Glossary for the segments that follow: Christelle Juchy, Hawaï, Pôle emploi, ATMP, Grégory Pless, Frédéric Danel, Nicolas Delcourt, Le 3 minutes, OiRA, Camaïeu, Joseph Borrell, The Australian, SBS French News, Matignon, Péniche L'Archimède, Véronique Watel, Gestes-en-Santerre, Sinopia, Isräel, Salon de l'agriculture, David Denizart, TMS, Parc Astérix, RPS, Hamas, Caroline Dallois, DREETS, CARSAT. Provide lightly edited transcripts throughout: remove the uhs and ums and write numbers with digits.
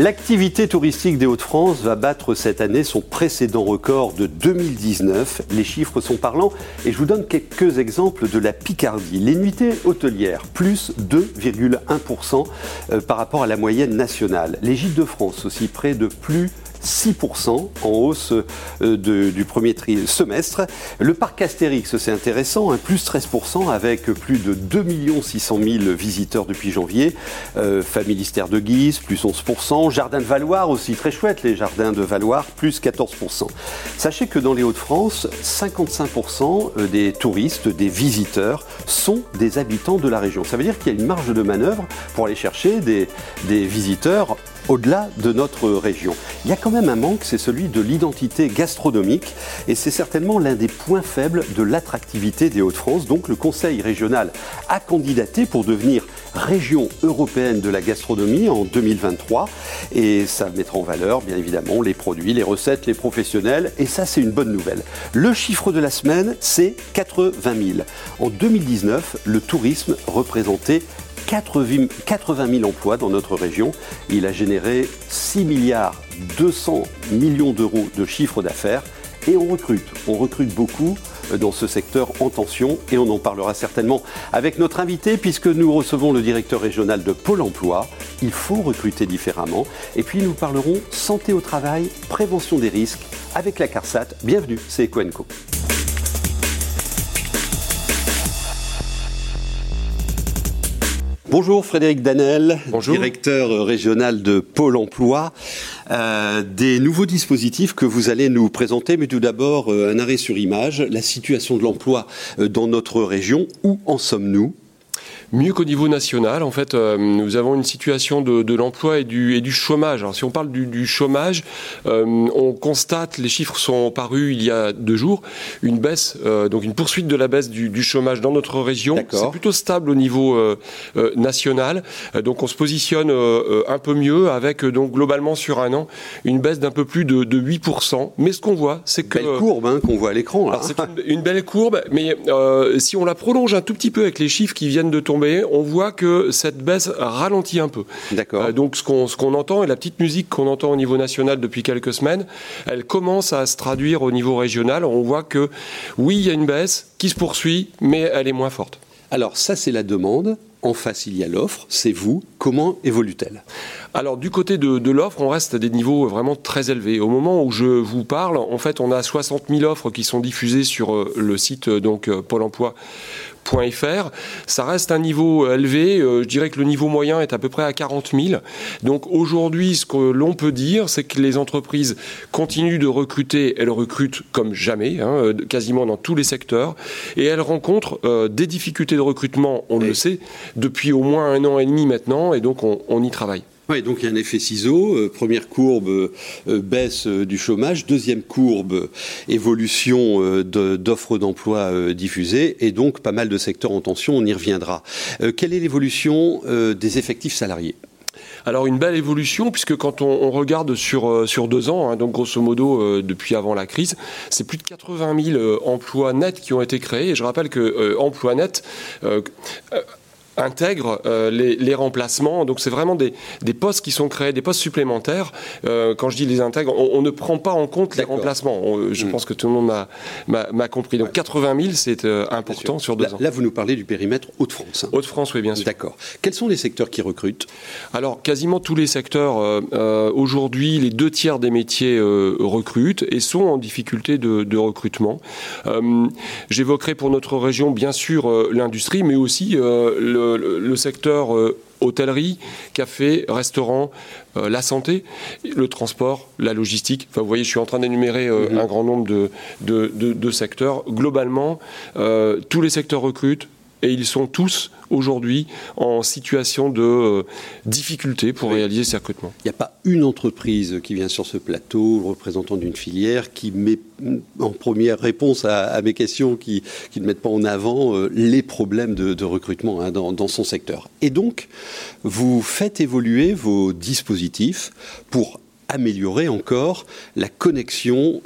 L'activité touristique des Hauts-de-France va battre cette année son précédent record de 2019. Les chiffres sont parlants et je vous donne quelques exemples de la Picardie. Les nuitées hôtelières, plus 2,1% par rapport à la moyenne nationale. Les gîtes de France aussi, près de plus 6% en hausse du premier semestre. Le parc Astérix, c'est intéressant, plus 13% avec plus de 2 600 000 visiteurs depuis janvier. Familistère de Guise, plus 11%. Jardin de Valloire aussi, très chouette les jardins de Valloire, plus 14%. Sachez que dans les Hauts-de-France, 55% des touristes, des visiteurs, sont des habitants de la région. Ça veut dire qu'il y a une marge de manœuvre pour aller chercher des visiteurs au-delà de notre région. Il y a quand même un manque, c'est celui de l'identité gastronomique et c'est certainement l'un des points faibles de l'attractivité des Hauts-de-France. Donc le Conseil régional a candidaté pour devenir région européenne de la gastronomie en 2023 et ça mettra en valeur bien évidemment les produits, les recettes, les professionnels et ça c'est une bonne nouvelle. Le chiffre de la semaine, c'est 80 000. En 2019, le tourisme représentait 80 000 emplois dans notre région. Il a généré 6,2 milliards d'euros de chiffre d'affaires et on recrute beaucoup dans ce secteur en tension et on en parlera certainement avec notre invité puisque nous recevons le directeur régional de Pôle emploi. Il faut recruter différemment et puis nous parlerons santé au travail, prévention des risques avec la CARSAT. Bienvenue, c'est Eco & Co. Bonjour Frédéric Danel, bonjour. Directeur régional de Pôle emploi. Des nouveaux dispositifs que vous allez nous présenter, mais tout d'abord un arrêt sur image, la situation de l'emploi dans notre région, où en sommes-nous ? Mieux qu'au niveau national, en fait, nous avons une situation de l'emploi et du chômage. Alors, si on parle du chômage, on constate, les chiffres sont parus il y a 2 jours, une baisse, donc une poursuite de la baisse du chômage dans notre région. D'accord. C'est plutôt stable au niveau national. Donc, on se positionne un peu mieux avec, donc, globalement sur un an, une baisse d'un peu plus de 8%. Mais ce qu'on voit, c'est que... Belle courbe hein, qu'on voit à l'écran. Là. Alors, c'est une belle courbe, mais si on la prolonge un tout petit peu avec les chiffres qui viennent de tomber, on voit que cette baisse ralentit un peu. D'accord. Donc ce qu'on entend et la petite musique qu'on entend au niveau national depuis quelques semaines, elle commence à se traduire au niveau régional. On voit que oui, il y a une baisse qui se poursuit, mais elle est moins forte. Alors ça, c'est la demande. En face, il y a l'offre. C'est vous. Comment évolue-t-elle ? Alors, du côté de l'offre, on reste à des niveaux vraiment très élevés. Au moment où je vous parle, en fait, on a 60 000 offres qui sont diffusées sur le site donc Pôle emploi.fr. Ça reste un niveau élevé. Je dirais que le niveau moyen est à peu près à 40 000. Donc, aujourd'hui, ce que l'on peut dire, c'est que les entreprises continuent de recruter. Elles recrutent comme jamais, hein, quasiment dans tous les secteurs. Et elles rencontrent des difficultés de recrutement, on le sait, depuis au moins 1 an et demi maintenant. Et donc, on y travaille. Oui, donc il y a un effet ciseau. Première courbe, baisse du chômage. Deuxième courbe, évolution d'offres d'emploi diffusées. Et donc pas mal de secteurs en tension, on y reviendra. Quelle est l'évolution des effectifs salariés ? Alors une belle évolution puisque quand on regarde sur 2 ans, hein, donc grosso modo depuis avant la crise, c'est plus de 80 000 emplois nets qui ont été créés. Et je rappelle que emplois nets... intègre les remplacements. Donc c'est vraiment des postes qui sont créés, des postes supplémentaires. Quand je dis les intègre, on ne prend pas en compte D'accord. les remplacements. Je pense que tout le monde m'a compris. Donc 80 000, c'est important sur 2 ans. Là, vous nous parlez du périmètre Hauts-de-France. Hein. Hauts-de-France, oui, bien sûr. D'accord. Quels sont les secteurs qui recrutent ? Alors, quasiment tous les secteurs. Aujourd'hui, les 2 tiers des métiers recrutent et sont en difficulté de recrutement. J'évoquerai pour notre région, bien sûr, l'industrie, mais aussi le secteur hôtellerie, café, restaurant, la santé, le transport, la logistique. Enfin, vous voyez, je suis en train d'énumérer un grand nombre de secteurs. Globalement, tous les secteurs recrutent et ils sont tous aujourd'hui en situation de difficulté pour réaliser ces recrutements. Il n'y a pas une entreprise qui vient sur ce plateau, représentant d'une filière, qui met en première réponse à mes questions, qui ne mettent pas en avant les problèmes de recrutement hein, dans son secteur. Et donc, vous faites évoluer vos dispositifs pour améliorer encore la connexion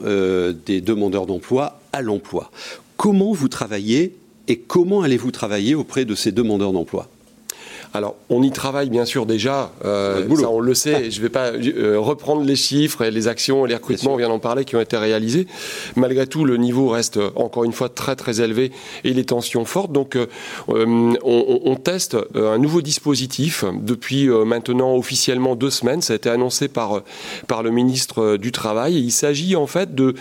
des demandeurs d'emploi à l'emploi. Comment vous travaillez ? Et comment allez-vous travailler auprès de ces demandeurs d'emploi ? Alors, on y travaille bien sûr déjà, ça on le sait, je ne vais pas reprendre les chiffres et les actions et les recrutements, on vient d'en parler, qui ont été réalisés. Malgré tout, le niveau reste encore une fois très très élevé et les tensions fortes. Donc, on teste un nouveau dispositif depuis maintenant officiellement 2 semaines. Ça a été annoncé par le ministre du Travail. Et il s'agit en fait de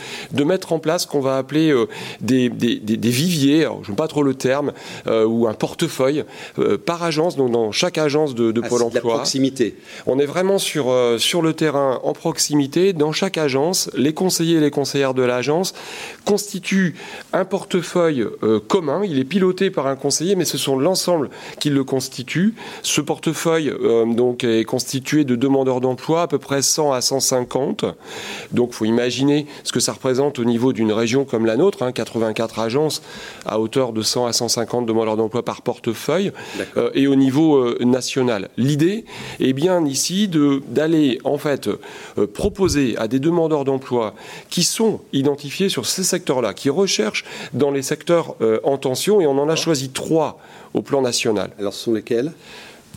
mettre en place ce qu'on va appeler des viviers, alors, je n'aime pas trop le terme, ou un portefeuille par agence, donc dans chaque agence de Pôle emploi. De la proximité. On est vraiment sur le terrain, en proximité. Dans chaque agence, les conseillers et les conseillères de l'agence constituent un portefeuille commun. Il est piloté par un conseiller, mais ce sont l'ensemble qui le constitue. Ce portefeuille donc, est constitué de demandeurs d'emploi, à peu près 100 à 150. Donc il faut imaginer ce que ça représente au niveau d'une région comme la nôtre, hein, 84 agences à hauteur de 100 à 150 demandeurs d'emploi par portefeuille, et au niveau national. L'idée est bien ici d'aller en fait proposer à des demandeurs d'emploi qui sont identifiés sur ces secteurs-là, qui recherchent dans les secteurs en tension, et on en a choisi 3 au plan national. Alors ce sont lesquels?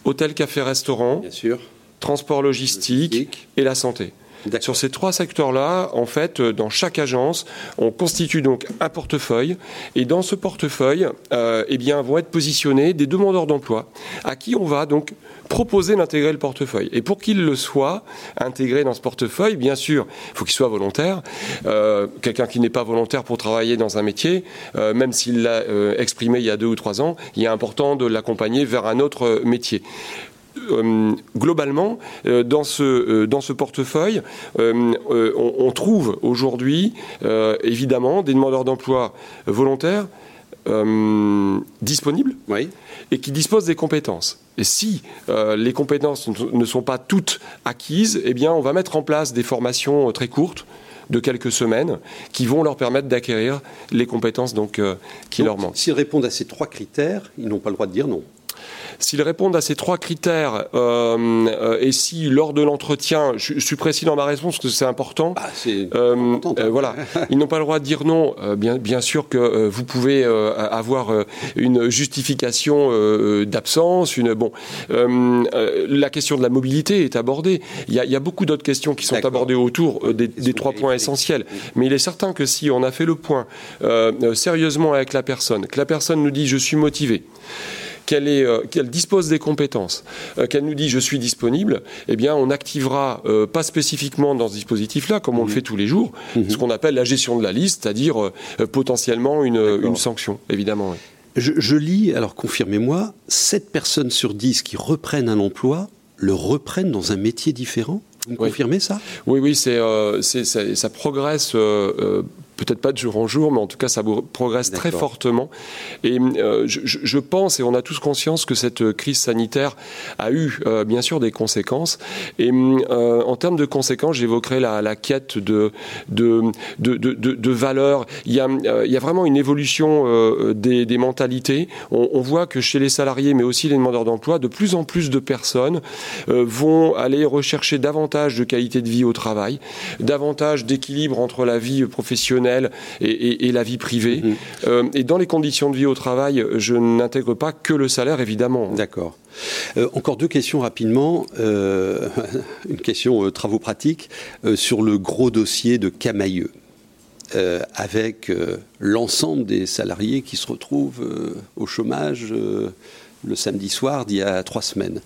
Hôtel, café, restaurant, bien sûr, transport logistique et la santé. Sur ces 3 secteurs-là, en fait, dans chaque agence, on constitue donc un portefeuille. Et dans ce portefeuille, eh bien, vont être positionnés des demandeurs d'emploi à qui on va donc proposer d'intégrer le portefeuille. Et pour qu'il le soit intégré dans ce portefeuille, bien sûr, il faut qu'il soit volontaire. Quelqu'un qui n'est pas volontaire pour travailler dans un métier, même s'il l'a exprimé il y a 2 ou 3 ans, il est important de l'accompagner vers un autre métier. Globalement, dans ce portefeuille, on trouve aujourd'hui, évidemment, des demandeurs d'emploi volontaires disponibles, oui, et qui disposent des compétences. Et si les compétences ne sont pas toutes acquises, eh bien, on va mettre en place des formations très courtes, de quelques semaines, qui vont leur permettre d'acquérir les compétences qui leur manquent. S'ils répondent à ces 3 critères, ils n'ont pas le droit de dire non. S'ils répondent à ces 3 critères, et si lors de l'entretien, je suis précis dans ma réponse parce que c'est important, voilà, ils n'ont pas le droit de dire non. Bien sûr que vous pouvez avoir une justification d'absence. La question de la mobilité est abordée. Il y a beaucoup d'autres questions qui sont abordées autour des 3 points essentiels. Mais il est certain que si on a fait le point sérieusement avec la personne, que la personne nous dit « je suis motivé », qu'elle dispose des compétences, qu'elle nous dit « je suis disponible », eh bien on activera, pas spécifiquement dans ce dispositif-là, comme on le fait tous les jours, ce qu'on appelle la gestion de la liste, c'est-à-dire potentiellement une sanction, évidemment. Oui. Je lis, alors confirmez-moi, 7 personnes sur 10 qui reprennent un emploi le reprennent dans un métier différent. Vous me confirmez ça ? Oui, ça progresse... peut-être pas de jour en jour, mais en tout cas, ça progresse très fortement. Et je pense, et on a tous conscience, que cette crise sanitaire a eu, bien sûr, des conséquences. Et en termes de conséquences, j'évoquerai la quête de valeurs. Il y a vraiment une évolution des mentalités. On voit que chez les salariés, mais aussi les demandeurs d'emploi, de plus en plus de personnes vont aller rechercher davantage de qualité de vie au travail, davantage d'équilibre entre la vie professionnelle et la vie privée. Et dans les conditions de vie au travail, je n'intègre pas que le salaire, évidemment. D'accord. Encore 2 questions rapidement. Une question travaux pratiques sur le gros dossier de Camaïeu, avec l'ensemble des salariés qui se retrouvent au chômage le samedi soir d'il y a 3 semaines.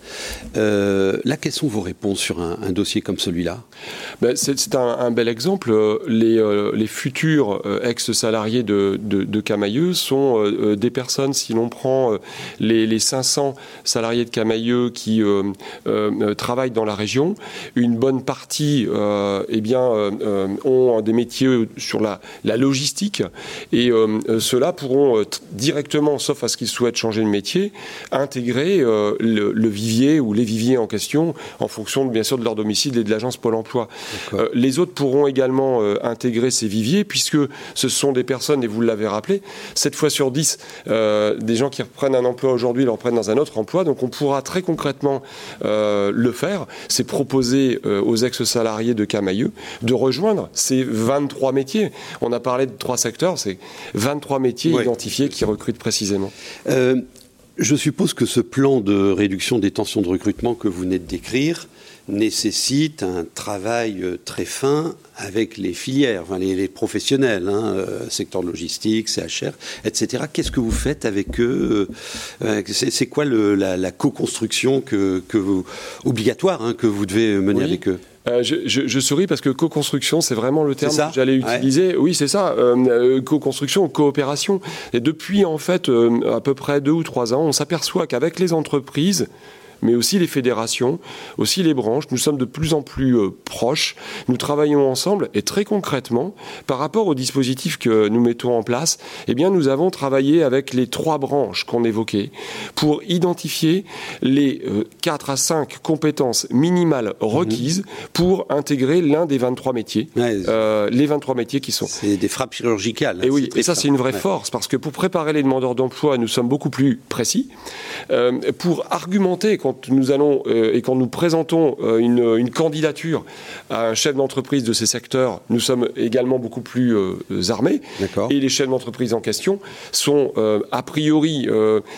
Là, quelles sont vos réponses sur un dossier comme celui-là ? C'est un bel exemple. Les futurs ex-salariés de Camaïeu sont des personnes, si l'on prend les 500 salariés de Camaïeu qui travaillent dans la région, une bonne partie ont des métiers sur la logistique, et ceux-là pourront directement, sauf à ce qu'ils souhaitent changer de métier, intégrer le vivier ou les viviers en question, en fonction bien sûr de leur domicile et de l'agence Pôle emploi. Les autres pourront également intégrer ces viviers, puisque ce sont des personnes, et vous l'avez rappelé, 7 fois sur 10, des gens qui reprennent un emploi aujourd'hui le reprennent dans un autre emploi, donc on pourra très concrètement le faire. C'est proposer aux ex-salariés de Camaïeu de rejoindre ces 23 métiers. On a parlé de 3 secteurs, c'est 23 métiers identifiés qui recrutent précisément. Je suppose que ce plan de réduction des tensions de recrutement que vous venez de décrire nécessite un travail très fin avec les filières, enfin les professionnels, secteur logistique, CHR, etc. Qu'est-ce que vous faites avec eux? C'est quoi la co-construction obligatoire que vous devez mener avec eux? Je souris parce que co-construction, c'est vraiment le terme que j'allais utiliser. Ouais. Oui, c'est ça. Co-construction, coopération. Et depuis, en fait, à peu près 2 ou 3 ans, on s'aperçoit qu'avec les entreprises, mais aussi les fédérations, aussi les branches, nous sommes de plus en plus proches, nous travaillons ensemble et très concrètement, par rapport au dispositif que nous mettons en place, eh bien nous avons travaillé avec les 3 branches qu'on évoquait pour identifier les 4 à 5 compétences minimales requises pour intégrer l'un des 23 métiers. Ouais, les 23 métiers qui sont... C'est des frappes chirurgicales. Et oui, et ça c'est une vraie force, parce que pour préparer les demandeurs d'emploi, nous sommes beaucoup plus précis. Pour argumenter quand nous allons et quand nous présentons une candidature à un chef d'entreprise de ces secteurs, nous sommes également beaucoup plus armés. D'accord. Et les chefs d'entreprise en question sont a priori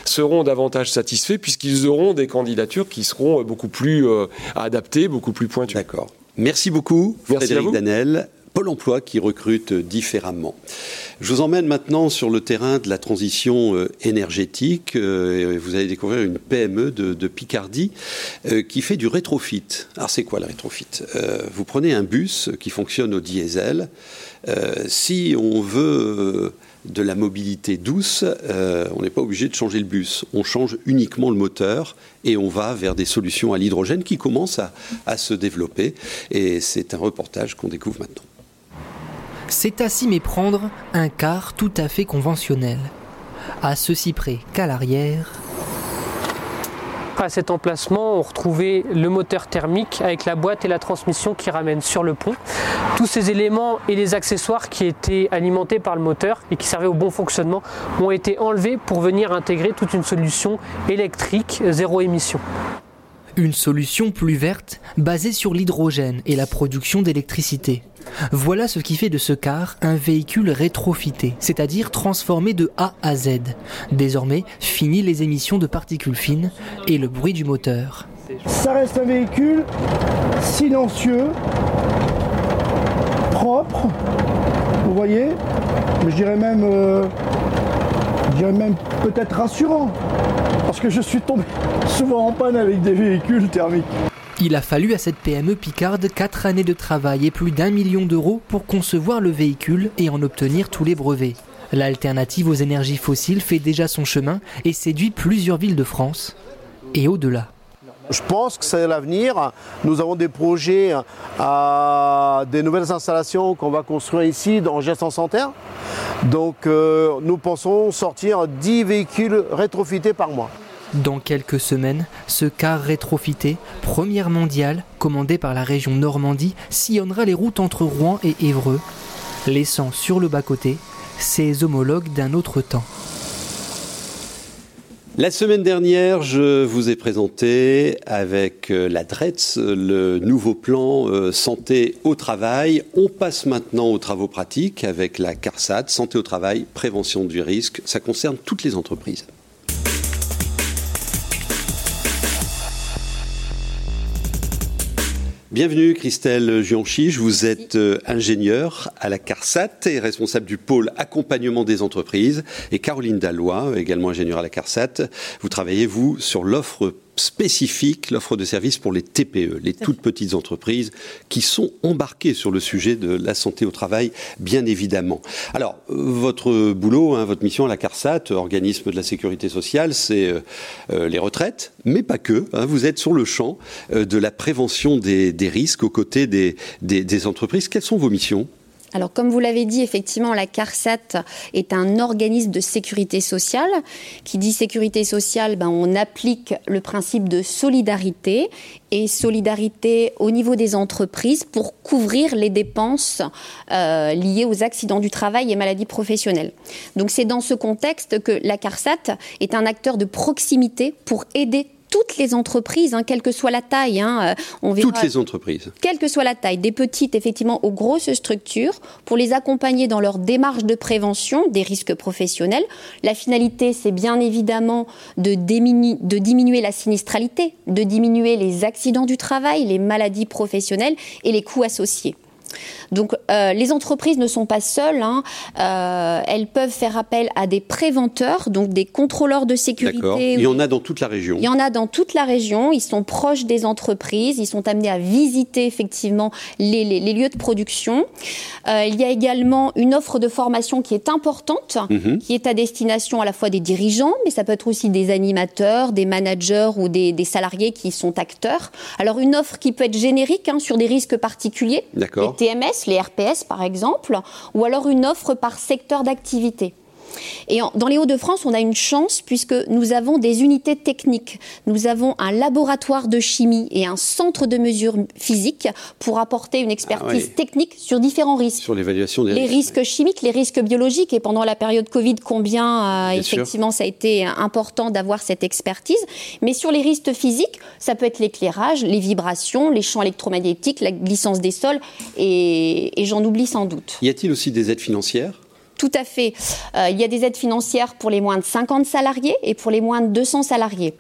seront davantage satisfaits puisqu'ils auront des candidatures qui seront beaucoup plus adaptées, beaucoup plus pointues. D'accord. Merci beaucoup, Frédéric Danel. Pôle emploi qui recrute différemment. Je vous emmène maintenant sur le terrain de la transition énergétique. Vous allez découvrir une PME de Picardie qui fait du rétrofit. Alors c'est quoi le rétrofit ? Vous prenez un bus qui fonctionne au diesel. Si on veut de la mobilité douce, on n'est pas obligé de changer le bus. On change uniquement le moteur et on va vers des solutions à l'hydrogène qui commencent à se développer. Et c'est un reportage qu'on découvre maintenant. C'est à s'y méprendre un car tout à fait conventionnel. À ceci près qu'à l'arrière... À cet emplacement, on retrouvait le moteur thermique avec la boîte et la transmission qui ramène sur le pont. Tous ces éléments et les accessoires qui étaient alimentés par le moteur et qui servaient au bon fonctionnement ont été enlevés pour venir intégrer toute une solution électrique zéro émission. Une solution plus verte, basée sur l'hydrogène et la production d'électricité. Voilà ce qui fait de ce car un véhicule rétrofité, c'est-à-dire transformé de A à Z. Désormais, fini les émissions de particules fines et le bruit du moteur. Ça reste un véhicule silencieux, propre, vous voyez, mais je dirais même peut-être rassurant, parce que je suis tombé souvent en panne avec des véhicules thermiques. Il a fallu à cette PME Picarde 4 années de travail et plus d'1 million d'euros pour concevoir le véhicule et en obtenir tous les brevets. L'alternative aux énergies fossiles fait déjà son chemin et séduit plusieurs villes de France et au-delà. Je pense que c'est l'avenir. Nous avons des projets, des nouvelles installations qu'on va construire ici dans Gestes-en-Santerre. Donc nous pensons sortir 10 véhicules rétrofités par mois. Dans quelques semaines, ce car rétrofité, première mondiale, commandé par la région Normandie, sillonnera les routes entre Rouen et Évreux, laissant sur le bas-côté ses homologues d'un autre temps. La semaine dernière, je vous ai présenté avec la DREETS le nouveau plan santé au travail. On passe maintenant aux travaux pratiques avec la CARSAT, santé au travail, prévention du risque. Ça concerne toutes les entreprises. Bienvenue Christelle Juchy, vous êtes ingénieure à la CARSAT et responsable du pôle accompagnement des entreprises. Et Caroline Dallois, également ingénieure à la CARSAT, vous travaillez, vous, sur l'offre spécifique, l'offre de services pour les TPE, les toutes petites entreprises qui sont embarquées sur le sujet de la santé au travail, bien évidemment. Alors, votre boulot, votre mission à la CARSAT, organisme de la sécurité sociale, c'est les retraites, mais pas que. Vous êtes sur le champ de la prévention des risques aux côtés des entreprises. Quelles sont vos missions ? Alors, comme vous l'avez dit, effectivement, la CARSAT est un organisme de sécurité sociale. Qui dit sécurité sociale, on applique le principe de solidarité et solidarité au niveau des entreprises pour couvrir les dépenses liées aux accidents du travail et maladies professionnelles. Donc, c'est dans ce contexte que la CARSAT est un acteur de proximité pour aider toutes les entreprises, hein, quelle que soit la taille. Hein, on verra, toutes les entreprises. Quelle que soit la taille, des petites effectivement aux grosses structures, pour les accompagner dans leur démarche de prévention des risques professionnels. La finalité, c'est bien évidemment de diminuer la sinistralité, de diminuer les accidents du travail, les maladies professionnelles et les coûts associés. Donc les entreprises ne sont pas seules, hein, elles peuvent faire appel à des préventeurs, donc des contrôleurs de sécurité. D'accord. Il y en a dans toute la région. Il y en a dans toute la région, ils sont proches des entreprises, ils sont amenés à visiter effectivement les lieux de production. Il y a également une offre de formation qui est importante, qui est à destination à la fois des dirigeants, mais ça peut être aussi des animateurs, des managers ou des salariés qui sont acteurs. Alors une offre qui peut être générique, hein, sur des risques particuliers. D'accord. TMS, les RPS par exemple, ou alors une offre par secteur d'activité. Et dans les Hauts-de-France, on a une chance puisque nous avons des unités techniques. Nous avons un laboratoire de chimie et un centre de mesure physique pour apporter une expertise technique sur différents risques. Sur l'évaluation des risques chimiques, les risques biologiques. Et pendant la période Covid, combien effectivement ça a été important d'avoir cette expertise. Mais sur les risques physiques, ça peut être l'éclairage, les vibrations, les champs électromagnétiques, la glissance des sols et j'en oublie sans doute. Y a-t-il aussi des aides financières ? Tout à fait. Il y a des aides financières pour les moins de 50 salariés et pour les moins de 200 salariés.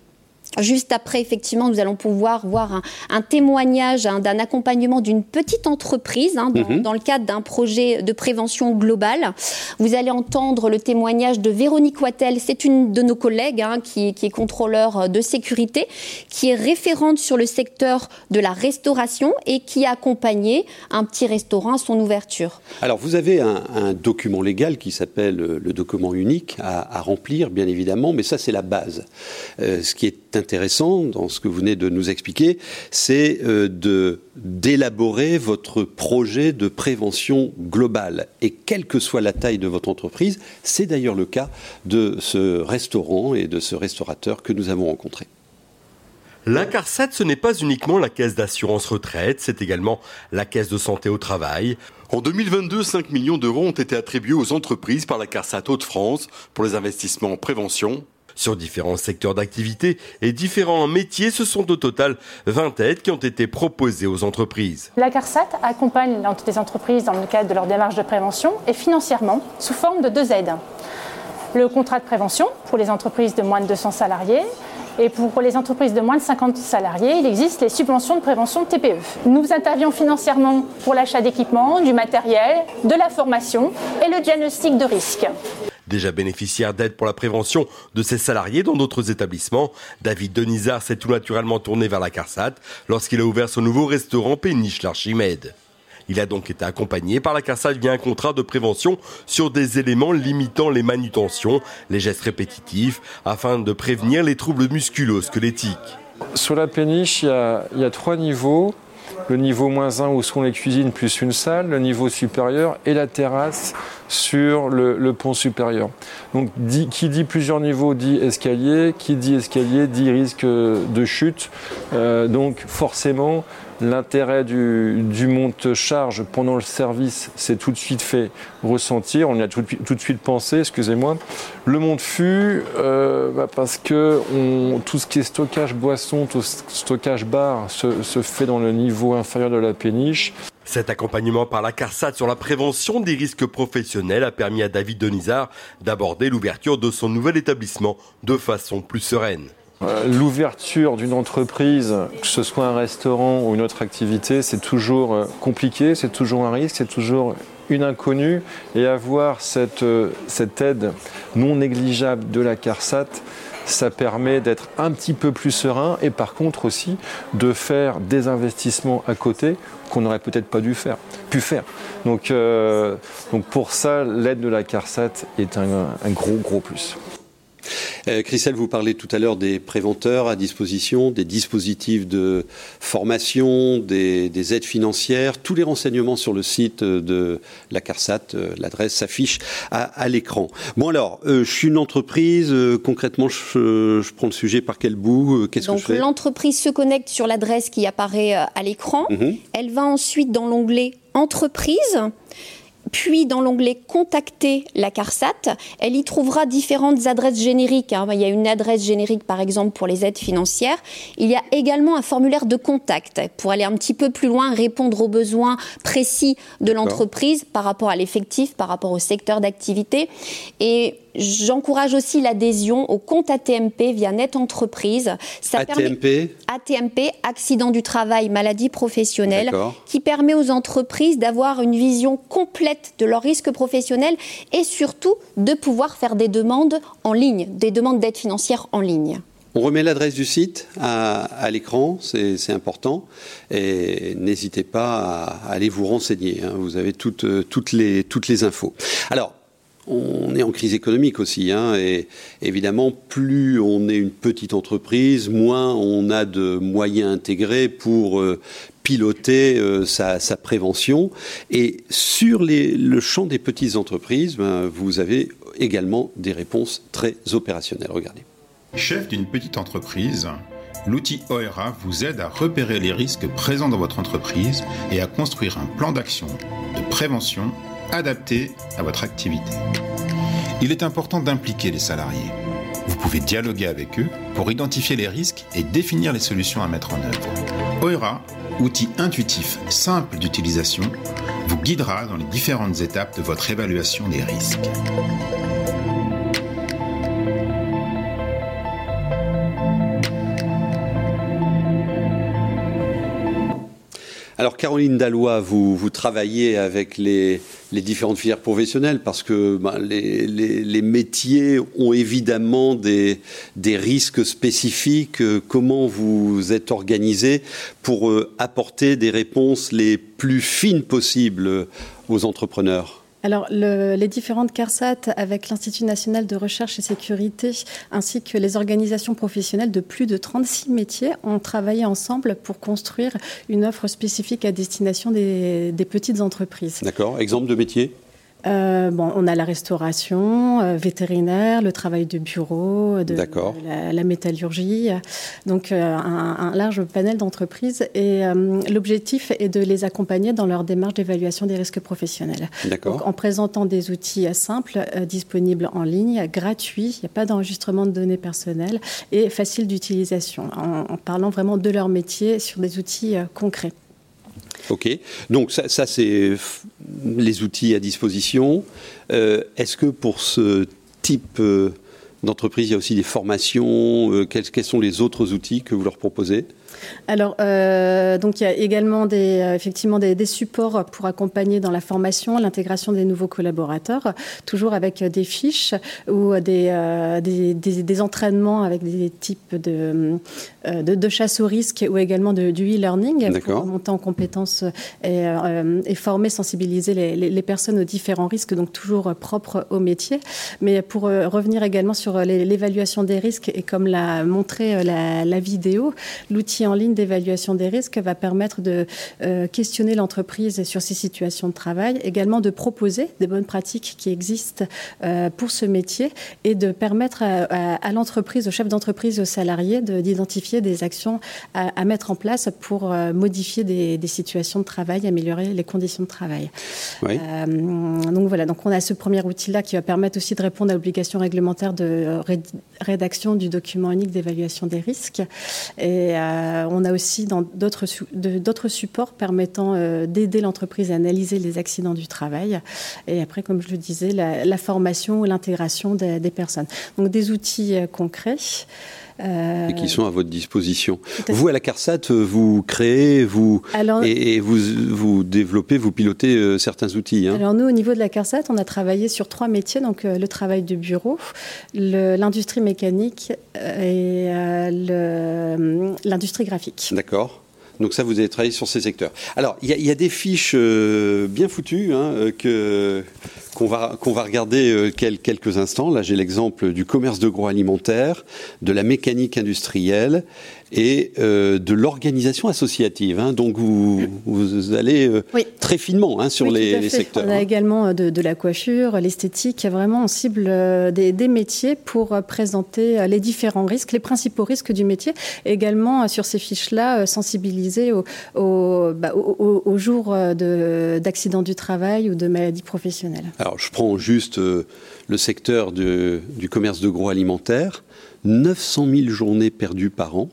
Juste après, effectivement, nous allons pouvoir voir un témoignage, hein, d'un accompagnement d'une petite entreprise, hein, dans le cadre d'un projet de prévention globale. Vous allez entendre le témoignage de Véronique Watel, c'est une de nos collègues, hein, qui est contrôleur de sécurité, qui est référente sur le secteur de la restauration et qui a accompagné un petit restaurant à son ouverture. Alors, vous avez un document légal qui s'appelle le document unique à remplir, bien évidemment, mais ça, c'est la base. Ce qui est intéressant dans ce que vous venez de nous expliquer, c'est d'élaborer votre projet de prévention globale. Et quelle que soit la taille de votre entreprise, c'est d'ailleurs le cas de ce restaurant et de ce restaurateur que nous avons rencontré. La CARSAT, ce n'est pas uniquement la caisse d'assurance retraite, c'est également la caisse de santé au travail. En 2022, 5 millions d'euros ont été attribués aux entreprises par la CARSAT Hauts-de-France pour les investissements en prévention. Sur différents secteurs d'activité et différents métiers, ce sont au total 20 aides qui ont été proposées aux entreprises. La CARSAT accompagne les entreprises dans le cadre de leur démarche de prévention et financièrement sous forme de 2 aides. Le contrat de prévention pour les entreprises de moins de 200 salariés et pour les entreprises de moins de 50 salariés, il existe les subventions de prévention TPE. Nous intervenons financièrement pour l'achat d'équipements, du matériel, de la formation et le diagnostic de risque. Déjà bénéficiaire d'aide pour la prévention de ses salariés dans d'autres établissements, David Denizart s'est tout naturellement tourné vers la CARSAT lorsqu'il a ouvert son nouveau restaurant Péniche L'Archimède. Il a donc été accompagné par la CARSAT via un contrat de prévention sur des éléments limitant les manutentions, les gestes répétitifs, afin de prévenir les troubles musculo-squelettiques. Sur la péniche, il y a 3 niveaux. Le niveau -1 où sont les cuisines plus une salle, le niveau supérieur et la terrasse sur le pont supérieur. Donc qui dit plusieurs niveaux dit escalier, qui dit escalier dit risque de chute. Donc forcément l'intérêt du monte-charge pendant le service s'est tout de suite fait ressentir, on y a tout de suite pensé, Le monte-fût, parce que tout ce qui est stockage boisson, tout stockage bar se fait dans le niveau inférieur de la péniche. Cet accompagnement par la CARSAT sur la prévention des risques professionnels a permis à David Denizart d'aborder l'ouverture de son nouvel établissement de façon plus sereine. L'ouverture d'une entreprise, que ce soit un restaurant ou une autre activité, c'est toujours compliqué, c'est toujours un risque, c'est toujours une inconnue. Et avoir cette aide non négligeable de la CARSAT, ça permet d'être un petit peu plus serein et par contre aussi de faire des investissements à côté qu'on n'aurait peut-être pas pu faire. Donc pour ça, l'aide de la CARSAT est un gros plus. Christelle, vous parlez tout à l'heure des préventeurs à disposition, des dispositifs de formation, des aides financières. Tous les renseignements sur le site de la CARSAT, l'adresse s'affiche à l'écran. Bon alors, je suis une entreprise, concrètement je prends le sujet par quel bout, qu'est-ce que je fais ? Donc l'entreprise se connecte sur l'adresse qui apparaît à l'écran, elle va ensuite dans l'onglet « Entreprise ». puis dans l'onglet « Contacter la CARSAT », elle y trouvera différentes adresses génériques. Il y a une adresse générique, par exemple, pour les aides financières. Il y a également un formulaire de contact pour aller un petit peu plus loin, répondre aux besoins précis de l'entreprise par rapport à l'effectif, par rapport au secteur d'activité. Et j'encourage aussi l'adhésion au compte ATMP via Net Entreprise. ATMP, accident du travail, maladie professionnelle, qui permet aux entreprises d'avoir une vision complète de leurs risques professionnels et surtout de pouvoir faire des demandes en ligne, des demandes d'aide financière en ligne. On remet l'adresse du site à l'écran, c'est important. Et n'hésitez pas à aller vous renseigner. Vous avez toutes les infos. Alors, on est en crise économique aussi, et évidemment, plus on est une petite entreprise, moins on a de moyens intégrés pour piloter sa prévention. Et sur le champ des petites entreprises, vous avez également des réponses très opérationnelles. Regardez. Chef d'une petite entreprise, l'outil OiRA vous aide à repérer les risques présents dans votre entreprise et à construire un plan d'action de prévention adapté à votre activité. Il est important d'impliquer les salariés. Vous pouvez dialoguer avec eux pour identifier les risques et définir les solutions à mettre en œuvre. OiRA, outil intuitif, simple d'utilisation, vous guidera dans les différentes étapes de votre évaluation des risques. Alors Caroline Dallois, vous travaillez avec les différentes filières professionnelles parce que les métiers ont évidemment des risques spécifiques. Comment vous êtes organisé pour apporter des réponses les plus fines possibles aux entrepreneurs ? Alors, les différentes CARSAT avec l'Institut national de recherche et sécurité ainsi que les organisations professionnelles de plus de 36 métiers ont travaillé ensemble pour construire une offre spécifique à destination des petites entreprises. D'accord. Exemple de métier ? On a la restauration, vétérinaire, le travail de bureau, la métallurgie, donc un large panel d'entreprises. Et l'objectif est de les accompagner dans leur démarche d'évaluation des risques professionnels. Donc, en présentant des outils simples, disponibles en ligne, gratuits, il n'y a pas d'enregistrement de données personnelles et faciles d'utilisation, en parlant vraiment de leur métier sur des outils concrets. Ok, donc ça c'est les outils à disposition. Est-ce que pour ce type d'entreprise, il y a aussi des formations ? Quels sont les autres outils que vous leur proposez ? Alors, donc il y a également effectivement des supports pour accompagner dans la formation, l'intégration des nouveaux collaborateurs, toujours avec des fiches ou des entraînements avec des types de chasse au risque ou également du e-learning. D'accord. Pour monter en compétences et former, sensibiliser les personnes aux différents risques, donc toujours propres au métier. Mais pour revenir également sur l'évaluation des risques et comme l'a montré la vidéo, l'outil en ligne d'évaluation des risques va permettre de questionner l'entreprise sur ses situations de travail, également de proposer des bonnes pratiques qui existent pour ce métier et de permettre à l'entreprise, au chef d'entreprise, aux salariés d'identifier des actions à mettre en place pour modifier des situations de travail, améliorer les conditions de travail. Oui. Donc on a ce premier outil-là qui va permettre aussi de répondre à l'obligation réglementaire de rédaction du document unique d'évaluation des risques. Et on a aussi dans d'autres supports permettant d'aider l'entreprise à analyser les accidents du travail. Et après, comme je le disais, la formation ou l'intégration des personnes. Donc des outils concrets. Et qui sont à votre disposition. Vous, à la CARSAT, vous créez, vous développez, vous pilotez certains outils. Alors nous, au niveau de la CARSAT, on a travaillé sur 3 métiers, donc le travail de bureau, l'industrie mécanique et l'industrie graphique. D'accord. Donc ça, vous avez travaillé sur ces secteurs. Alors, il y a des fiches bien foutues qu'on va regarder quelques instants. Là, j'ai l'exemple du commerce de gros alimentaire, de la mécanique industrielle et de l'organisation associative. Hein. Donc, vous allez très finement sur les secteurs. On a également de la coiffure, l'esthétique. Vraiment, on cible des métiers pour présenter les différents risques, les principaux risques du métier. Également, sur ces fiches-là, sensibiliser au jour d'accident du travail ou de maladie professionnelle. Alors, je prends juste le secteur du commerce de gros alimentaire. 900 000 journées perdues par an.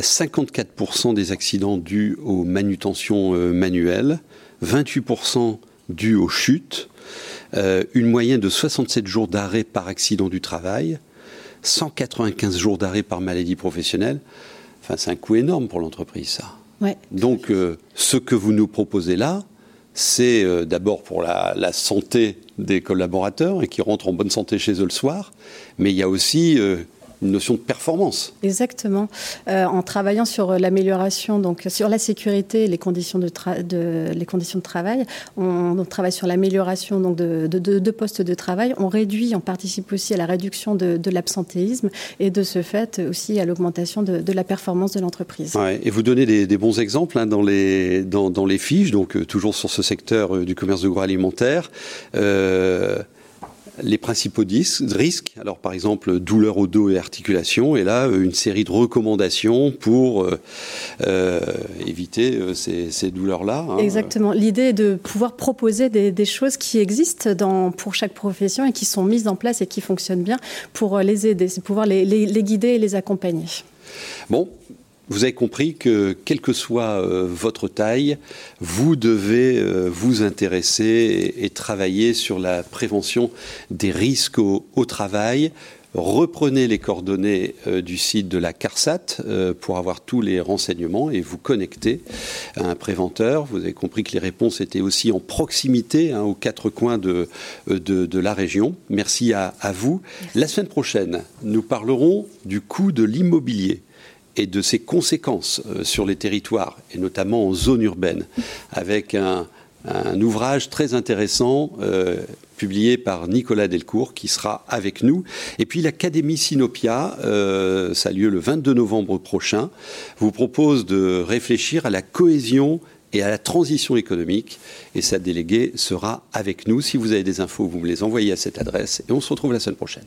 54% des accidents dus aux manutentions manuelles, 28% dus aux chutes, une moyenne de 67 jours d'arrêt par accident du travail, 195 jours d'arrêt par maladie professionnelle. Enfin, c'est un coût énorme pour l'entreprise, ça. Ouais. Donc, ce que vous nous proposez là, c'est d'abord pour la santé des collaborateurs et qui rentrent en bonne santé chez eux le soir, mais il y a aussi... une notion de performance. Exactement. En travaillant sur l'amélioration, donc sur la sécurité et les conditions les conditions de travail, on travaille sur l'amélioration donc, de postes de travail. On réduit, on participe aussi à la réduction de l'absentéisme et de ce fait aussi à l'augmentation de la performance de l'entreprise. Ouais, et vous donnez des bons exemples dans les fiches, donc toujours sur ce secteur du commerce de gros alimentaire. Les principaux risques, alors par exemple douleur au dos et articulation, et là une série de recommandations pour éviter ces douleurs-là. Hein. Exactement. L'idée est de pouvoir proposer des choses qui existent pour chaque profession et qui sont mises en place et qui fonctionnent bien pour les aider, c'est pouvoir les guider et les accompagner. Bon. Vous avez compris que, quelle que soit votre taille, vous devez vous intéresser et travailler sur la prévention des risques au travail. Reprenez les coordonnées du site de la CARSAT pour avoir tous les renseignements et vous connecter à un préventeur. Vous avez compris que les réponses étaient aussi en proximité aux quatre coins de la région. Merci à vous. Merci. La semaine prochaine, nous parlerons du coût de l'immobilier et de ses conséquences sur les territoires, et notamment en zone urbaine, avec un ouvrage très intéressant publié par Nicolas Delcourt, qui sera avec nous. Et puis l'Académie Sinopia, ça a lieu le 22 novembre prochain, vous propose de réfléchir à la cohésion et à la transition économique, et sa déléguée sera avec nous. Si vous avez des infos, vous me les envoyez à cette adresse, et on se retrouve la semaine prochaine.